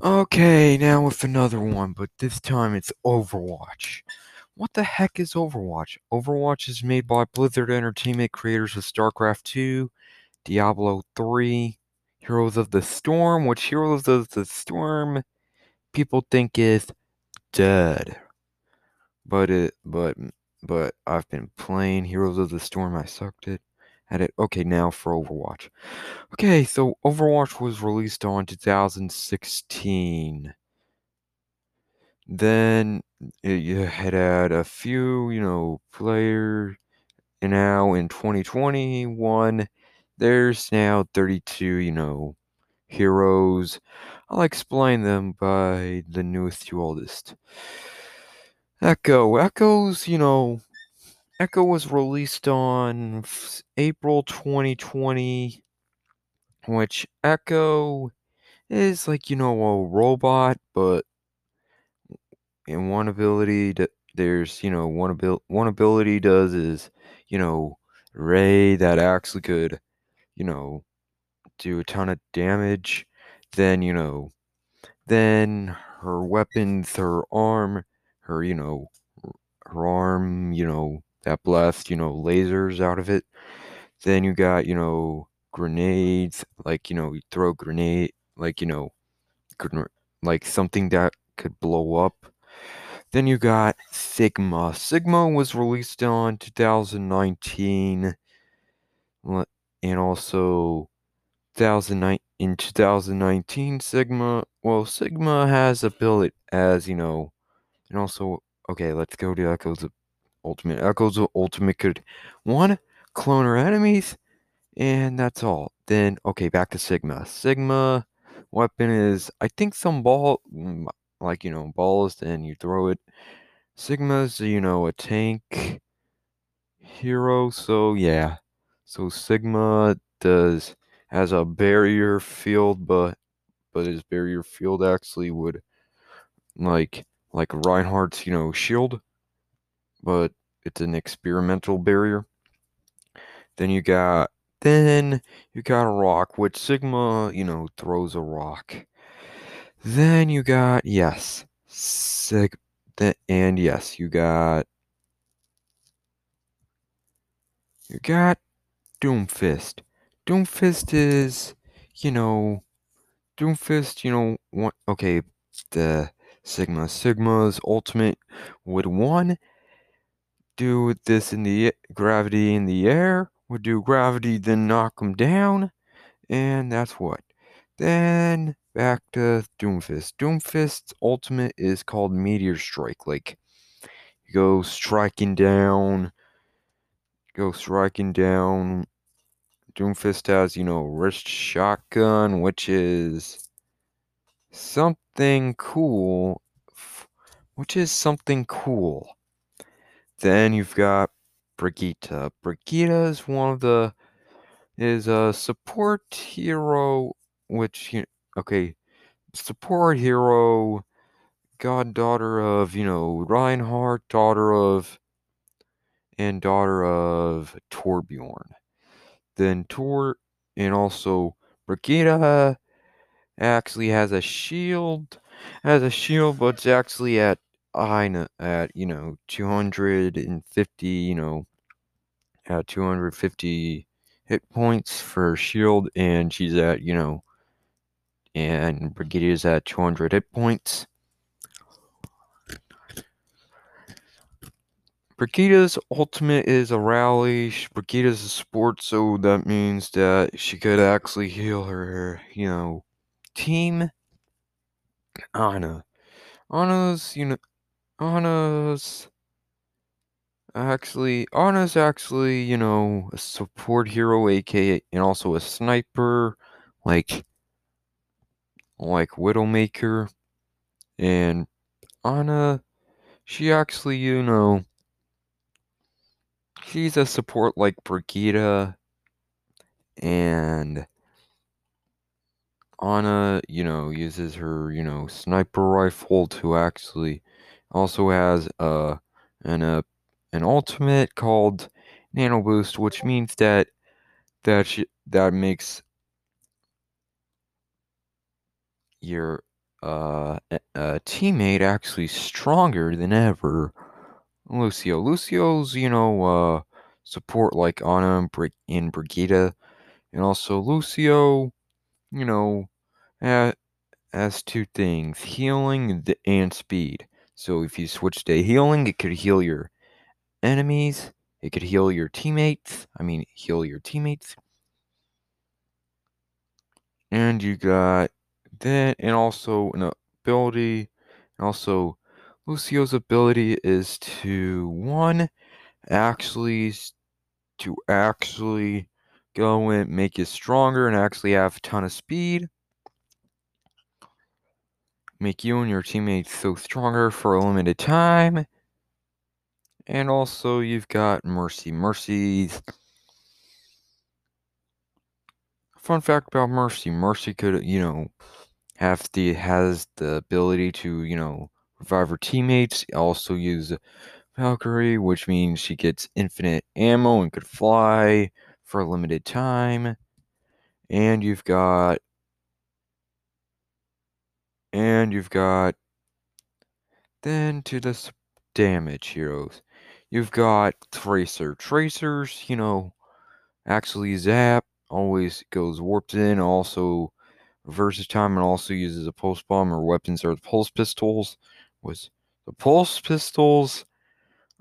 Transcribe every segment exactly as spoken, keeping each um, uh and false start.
Okay, now with another one, but this time it's Overwatch. What the heck is Overwatch? Overwatch is made by Blizzard Entertainment, creators of Starcraft two, Diablo three, Heroes of the Storm, which Heroes of the Storm people think is dead. But it, but, but I've been playing Heroes of the Storm. I sucked it at it. Okay, now for Overwatch. Okay, so Overwatch was released on two thousand sixteen. Then it had had a few, you know, players. And now in twenty twenty-one, there's now thirty-two, you know, heroes. I'll explain them by the newest to oldest. Echo. Echo's, you know, Echo was released on April twenty twenty, which Echo is like, you know, a robot, but in one ability, to, there's, you know, one, abil- one ability does is, you know, Ray that actually could, you know, do a ton of damage. Then, you know, then her weapons, her arm... Her, you know, her arm, you know, that blast, you know, lasers out of it. Then you got, you know, grenades, like, you know, you throw a grenade, like, you know, like something that could blow up. Then you got Sigma. Sigma was released on two thousand nineteen, and also in two thousand nineteen, Sigma, well, Sigma has a billet as, you know, and also, okay, let's go to Echo's Ultimate. Echo's Ultimate could, one, clone her enemies, and that's all. Then, okay, back to Sigma. Sigma weapon is, I think, some ball, like, you know, balls, and you throw it. Sigma's, you know, a tank hero, so yeah. So Sigma does, has a barrier field, but, but his barrier field actually would, like, like Reinhardt's, you know, shield, but it's an experimental barrier. Then you got, then you got a rock, which Sigma, you know, throws a rock. Then you got, yes, Sig, th- and yes, you got, you got Doomfist. Doomfist is, you know, Doomfist, you know, one, okay, the, Sigma. Sigma's ultimate would one do this in the gravity in the air, would do gravity, then knock him down, and that's what. Then back to Doomfist. Doomfist's ultimate is called Meteor Strike. Like you go striking down, go striking down. Doomfist has, you know, wrist shotgun, which is something cool, which is something cool. Then you've got Brigitte. Brigitte is one of the, is a support hero, which, okay, support hero, goddaughter of, you know, Reinhardt, daughter of, and daughter of Torbjorn. Then Tor, and also Brigitte actually has a shield, has a shield, but it's actually at I at you know two hundred fifty, you know, at two hundred fifty hit points for shield, and she's at you know, and Brigitte is at two hundred hit points. Brigitte's ultimate is a rally. Brigitte's a support, so that means that she could actually heal her, you know. Team Ana. Ana's, you know, Ana's actually, Ana's actually, you know, a support hero, aka, and also a sniper, like, like Widowmaker. And Ana, she actually, you know, she's a support like Brigitte, and Ana, you know, uses her, you know, sniper rifle to actually also has uh, an uh, an ultimate called Nano Boost, which means that that she, that makes your uh, a, a teammate actually stronger than ever. Lucio. Lucio's, you know, uh, support like Ana and Brigitte. And also Lucio, you know, uh, has two things, healing and speed. So if you switch to healing, it could heal your enemies. It could heal your teammates. I mean, heal your teammates. And you got that, and also an ability. And also, Lucio's ability is to, one, actually, to actually go and make it stronger and actually have a ton of speed. Make you and your teammates so stronger for a limited time. And also, you've got Mercy. Mercy's. Fun fact about Mercy. Mercy could, you know, have the, has the ability to, you know, revive her teammates. Also use Valkyrie, which means she gets infinite ammo and could fly for a limited time. And you've got. And you've got. Then to the damage heroes. You've got Tracer. Tracers, you know, actually zap, always goes warped in, also reverses time, and also uses a pulse bomb. Her weapons are the pulse pistols. Was the pulse pistols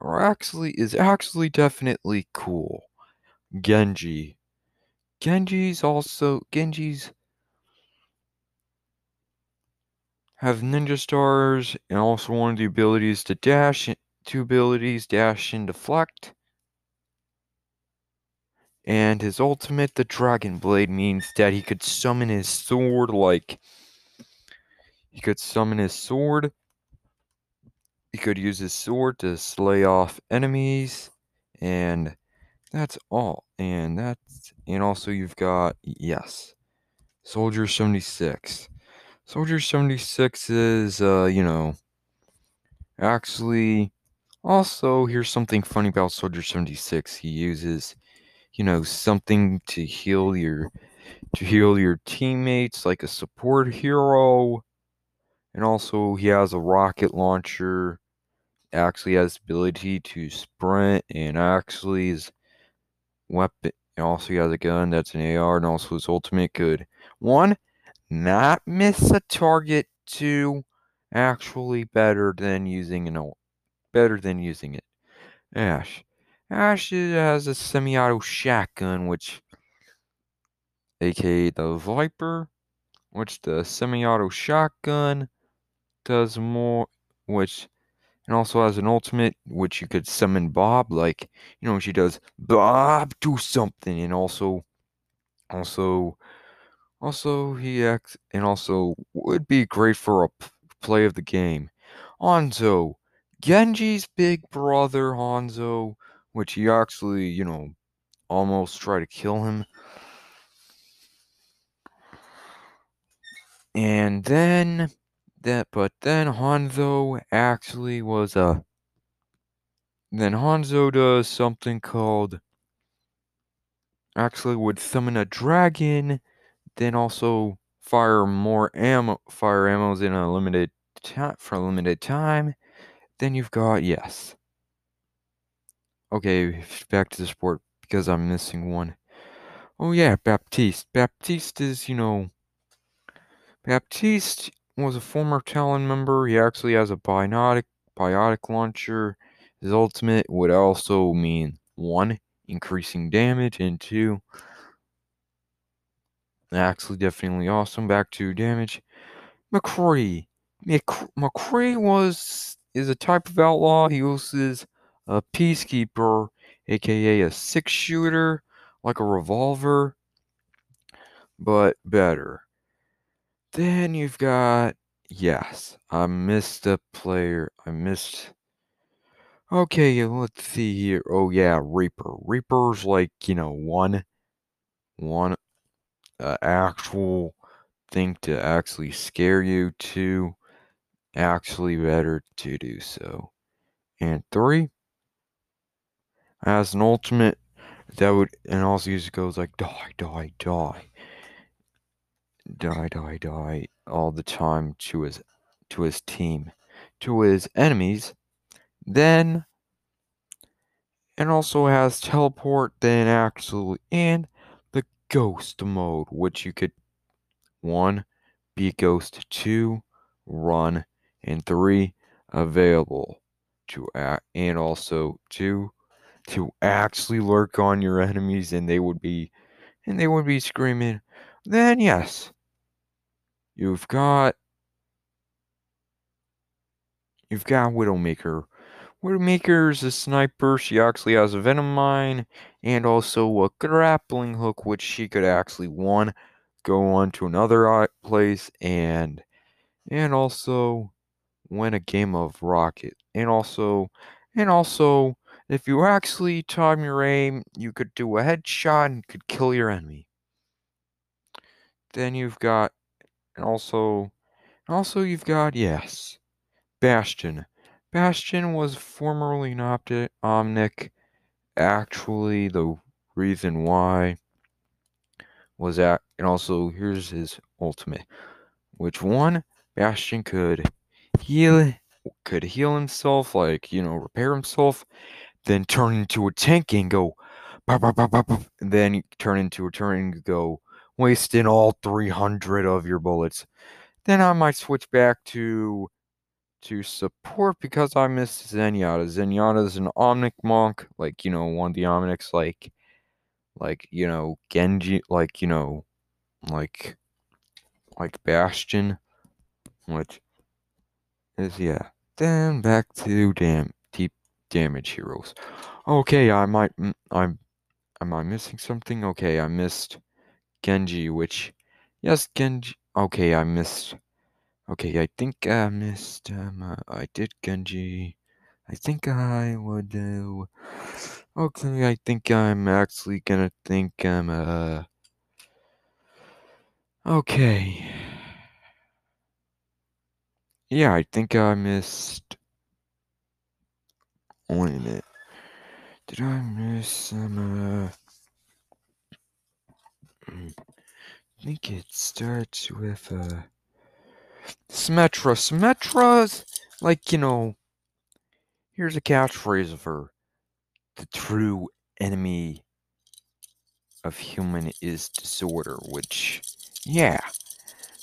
are actually is actually definitely cool. Genji. Genji's also Genji's have ninja stars, and also one of the abilities to dash, two abilities, dash and deflect. And his ultimate, the Dragon Blade, means that he could summon his sword like... He could summon his sword. He could use his sword to slay off enemies. And that's all. And that's... And also you've got... Yes. Soldier seventy-six. Soldier seventy-six is, uh, you know... Actually... Also, here's something funny about Soldier seventy-six. He uses... you know, something to heal your, to heal your teammates, like a support hero. And also, he has a rocket launcher, actually has the ability to sprint, and actually his weapon, and also he has a gun that's an A R, and also his ultimate could, one, not miss a target, two, actually better than using an ult, better than using it. Ash. Ash has a semi-auto shotgun, which, aka the Viper, which the semi-auto shotgun does more, which, and also has an ultimate, which you could summon Bob, like, you know, she does, Bob, do something, and also, also, also, he acts, and also, would be great for a play of the game. Hanzo, Genji's big brother, Hanzo, which he actually, you know, almost tried to kill him. And then, that, but then Hanzo actually was a, then Hanzo does something called, actually would summon a dragon, then also fire more ammo, fire ammos in a limited time, for a limited time. Then you've got, yes. Okay, back to the sport, because I'm missing one. Oh yeah, Baptiste. Baptiste is, you know... Baptiste was a former Talon member. He actually has a biotic, biotic launcher. His ultimate would also mean, one, increasing damage, and two... Actually, definitely awesome. Back to damage. McCree. McC McCree was... is a type of outlaw. He uses... a peacekeeper, aka a six shooter, like a revolver, but better. Then you've got, yes, I missed a player. I missed. Okay, let's see here. Oh yeah, Reaper. Reaper's like, you know, one, one, uh, actual thing to actually scare you. Two, actually better to do so. And three. As an ultimate that would, and also uses goes like die, die, die. die, die, die all the time to his to his team, to his enemies, then and also has teleport, then actually and the ghost mode, which you could one be ghost, two run, and three available to act, and also two to actually lurk on your enemies, and they would be and they would be screaming. Then yes, you've got you've got Widowmaker. Widowmaker's a sniper. She actually has a venom mine and also a grappling hook, which she could actually one go on to another place, and and also win a game of rocket, and also and also if you actually time your aim, you could do a headshot and could kill your enemy. Then you've got, and also, and also you've got, yes, Bastion. Bastion was formerly an Omnic. Actually, the reason why was that, and also here's his ultimate. Which one? Bastion could heal, could heal himself, like, you know, repair himself. Then turn into a tank and go, bah, bah, bah, bah, bah, and then turn into a turret and go, wasting all three hundred of your bullets. Then I might switch back to to support because I miss Zenyatta. Zenyatta is an Omnic monk, like, you know, one of the Omnics, like, like, you know, Genji, like, you know, like, like Bastion, which is, yeah. Then back to damn deep damage heroes. Okay, I might, I'm, am I missing something? Okay, I missed Genji, which, yes, Genji, okay, I missed, okay, I think I missed, um, uh, I did Genji, I think I would do, uh, okay, I think I'm actually gonna think, um, uh, okay, yeah, I think I missed, wait a minute, did I miss, um, uh, I think it starts with uh, Symmetra. Symmetra's, like, you know, here's a catchphrase of her. The true enemy of human is disorder, which, yeah.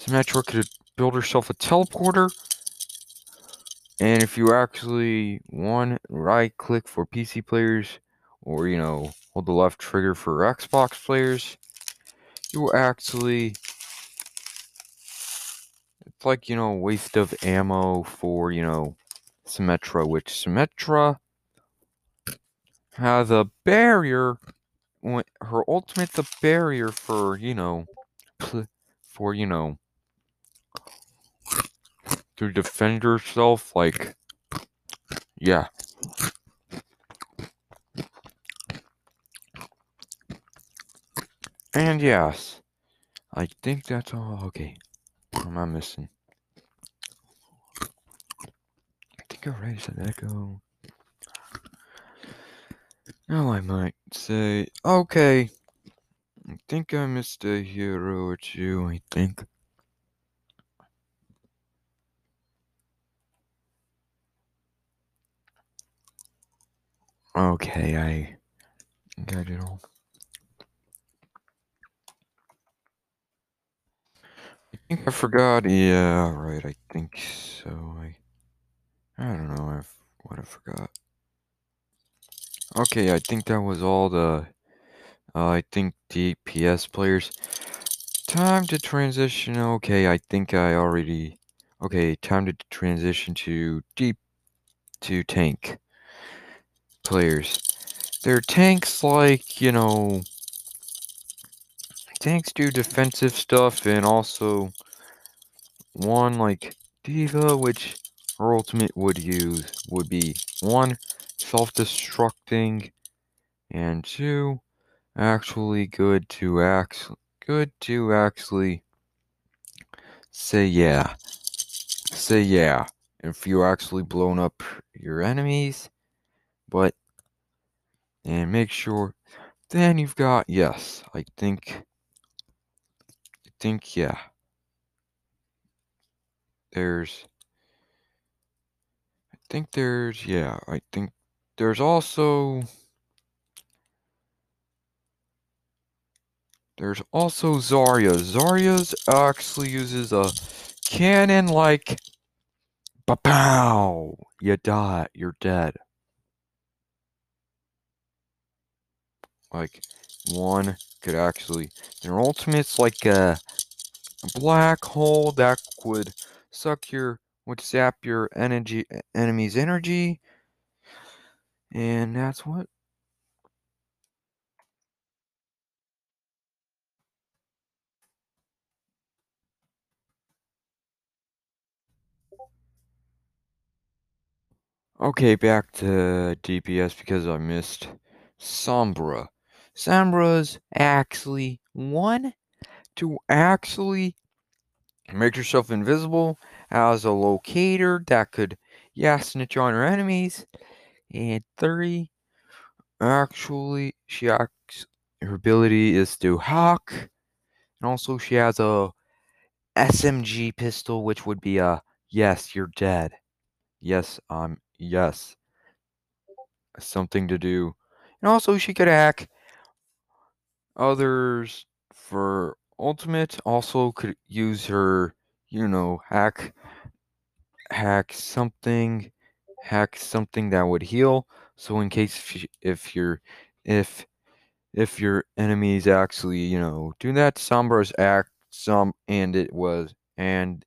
Symmetra could build herself a teleporter. And if you actually, one, right-click for P C players, or, you know, hold the left trigger for Xbox players, you actually, it's like, you know, waste of ammo for, you know, Symmetra, which Symmetra has a barrier, her ultimate's a barrier for, you know, for, you know, to defend herself, like, yeah. And yes, I think that's all. Okay, what am I missing? I think I already said Echo. Now I might say, okay, I think I missed a hero or two, I think. Okay, I got it all. I think I forgot, yeah, right, I think so, I, I don't know I've, what I forgot. Okay, I think that was all the, uh, I think D P S players. Time to transition, okay, I think I already, okay, time to transition to deep, to tank players. They're tanks like, you know, tanks do defensive stuff, and also one like Diva, which her ultimate would use would be one, self-destructing, and two, actually good to actually good to actually say yeah, say yeah. If you actually blown up your enemies, but and make sure. Then you've got yes, I think. think, yeah. There's, I think there's, yeah, I think there's also, there's also Zarya. Zarya's actually uses a cannon like, ba-pow, you die, you're dead. Like, one could actually, their ultimate's like a, a black hole that would suck your, would sap your energy, enemy's energy. And that's what. Okay, back to D P S because I missed Sombra. Sombra's actually one to actually make yourself invisible as a locator that could, yeah, snitch on her enemies. And three, actually, she acts, her ability is to hawk. And also she has a S M G pistol, which would be a, yes, you're dead. Yes, um, yes. Something to do. And also she could hack others for ultimate. Also could use her, you know, hack hack something hack something that would heal, so in case if, if you're if if your enemies actually, you know, do that. Sombra's act some and it was and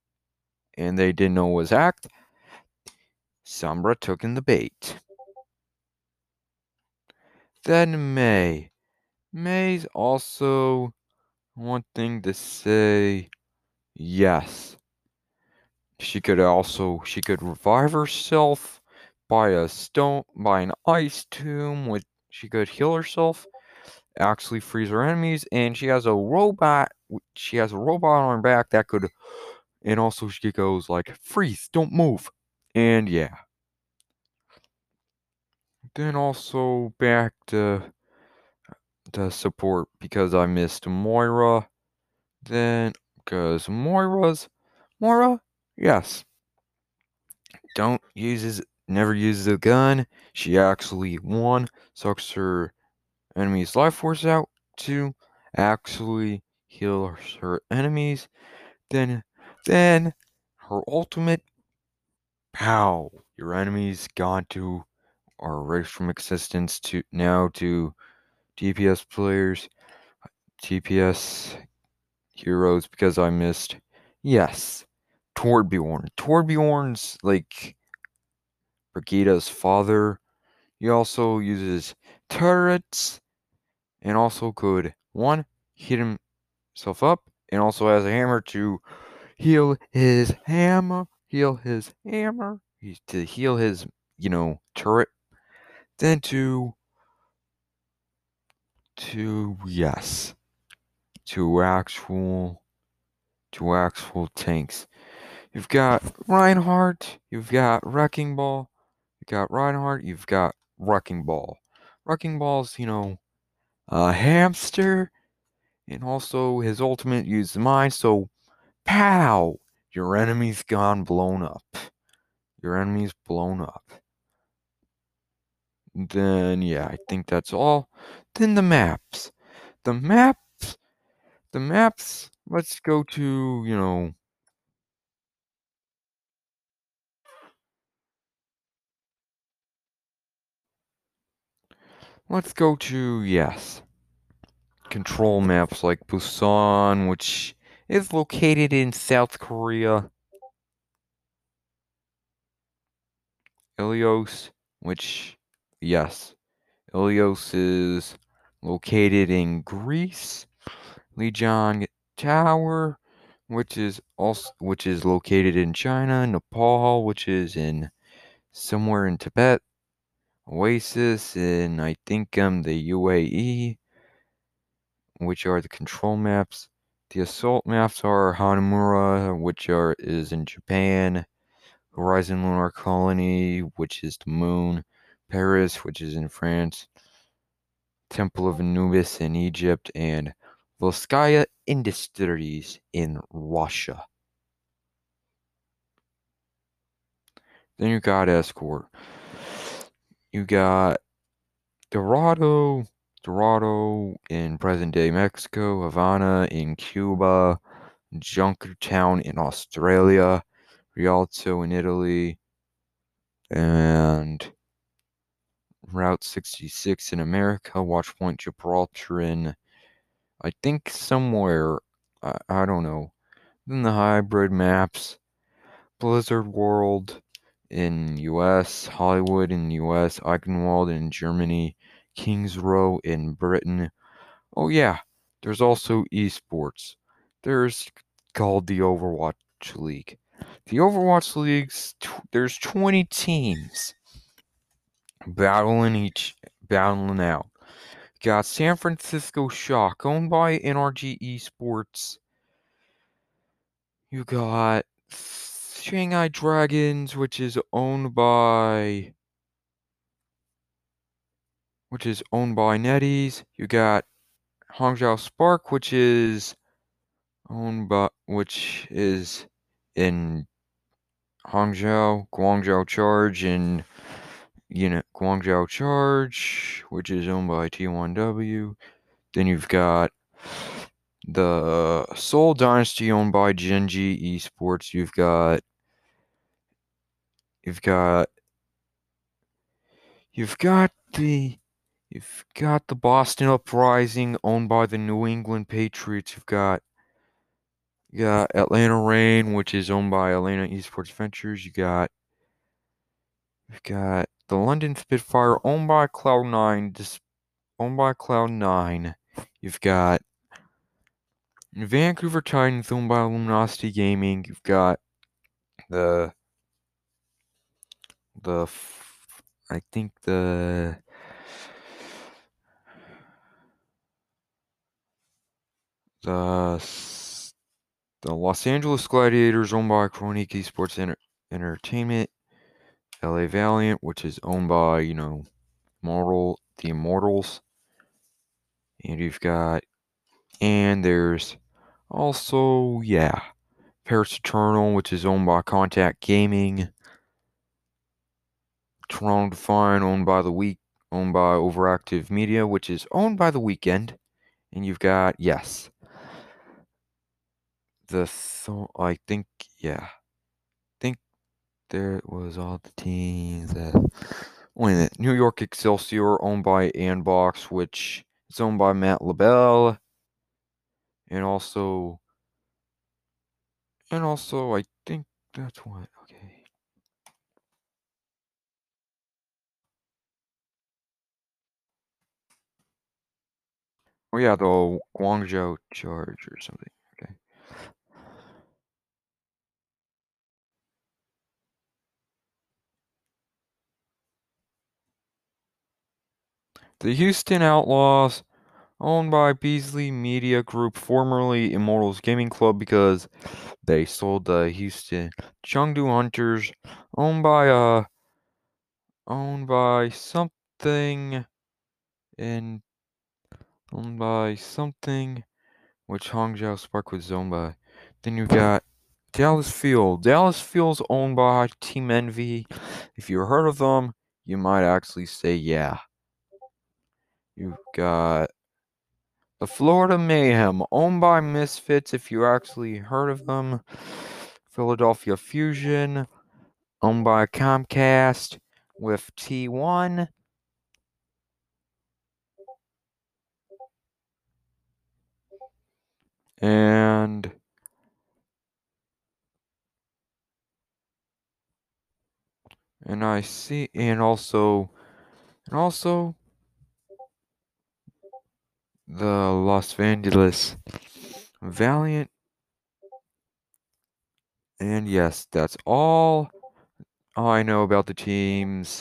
and they didn't know it was act. Sombra took in the bait. Then May. May's also one thing to say, yes. She could also, she could revive herself by a stone, by an ice tomb, which she could heal herself, actually freeze her enemies, and she has a robot, she has a robot on her back that could, and also she goes like, freeze, don't move, and yeah. Then also back to the support because I missed Moira. Then because Moira's Moira, yes. Don't uses never uses a gun. She actually one sucks her enemy's life force out. Two, actually heals her enemies. Then then her ultimate, pow, your enemy's gone to or erased from existence to now to D P S players, D P S heroes, because I missed, yes, Torbjorn. Torbjorn's, like, Brigitte's father. He also uses turrets, and also could, one, heat himself up, and also has a hammer to heal his hammer, heal his hammer, to heal his, you know, turret. Then to... to yes to actual to actual tanks. You've got Reinhardt, you've got Wrecking Ball, you've got Reinhardt, you've got Wrecking Ball. Wrecking Ball's, you know, a hamster, and also his ultimate uses mine, so pow, your enemy's gone blown up. Your enemy's blown up. Then, yeah, I think that's all. Then the maps. The maps. The maps. Let's go to, you know. Let's go to, yes. Control maps like Busan, which is located in South Korea. Ilios, which... yes, Ilios is located in Greece. Lijiang Tower, which is also which is located in China. Nepal, which is in somewhere in Tibet. Oasis in, I think, um the U A E, which are the control maps. The assault maps are Hanamura, which are is in Japan. Horizon Lunar Colony, which is the moon. Paris, which is in France, Temple of Anubis in Egypt, and Volskaya Industries in Russia. Then you got Escort. You got Dorado, Dorado in present-day Mexico, Havana in Cuba, Junkertown in Australia, Rialto in Italy, and Route sixty-six in America, Watch Point Gibraltar in, I think, somewhere, I, I don't know. Then the hybrid maps, Blizzard World in U S, Hollywood in U S, Eichenwald in Germany, Kings Row in Britain. Oh yeah, there's also esports. There's called the Overwatch League. The Overwatch League's tw- there's twenty teams battling each battling out. Got San Francisco Shock owned by N R G Esports. You got Shanghai Dragons, which is owned by which is owned by NetEase. You got Hangzhou Spark, which is owned by which is in Hangzhou, Guangzhou Charge in you know Guangzhou Charge, which is owned by T one W. Then you've got the Seoul Dynasty owned by Genji Esports. You've got You've got You've got the You've got the Boston Uprising owned by the New England Patriots. You've got You got Atlanta Reign, which is owned by Atlanta Esports Ventures. You got You've got the London Spitfire owned by Cloud nine dis, owned by Cloud nine. You've got Vancouver Titans owned by Luminosity Gaming. You've got the the I think the the the Los Angeles Gladiators owned by Chronic Esports Enter- Entertainment. L A Valiant, which is owned by, you know, Mortal, the Immortals. And you've got, and there's also, yeah, Paris Eternal, which is owned by Contact Gaming. Toronto Define, owned by The Week, owned by Overactive Media, which is owned by The Weeknd. And you've got, yes, the, so, I think, yeah. There it was, all the teams that wait a minute. New York Excelsior owned by Anbox, which is owned by Matt LaBelle. And also and also I think that's what okay. Oh yeah, the Guangzhou Charge or something. Okay. The Houston Outlaws, owned by Beasley Media Group, formerly Immortals Gaming Club, because they sold the Houston Chengdu Hunters, owned by uh, owned by something, and owned by something, which Hangzhou Spark was owned by. Then you got Dallas Field. Dallas Field's owned by Team Envy. If you heard of them, you might actually say yeah. You've got the Florida Mayhem, owned by Misfits, if you actually heard of them. Philadelphia Fusion, owned by Comcast with T one. And and I see, and also, and also, the Los Angeles Valiant. And yes, that's all I know about the teams.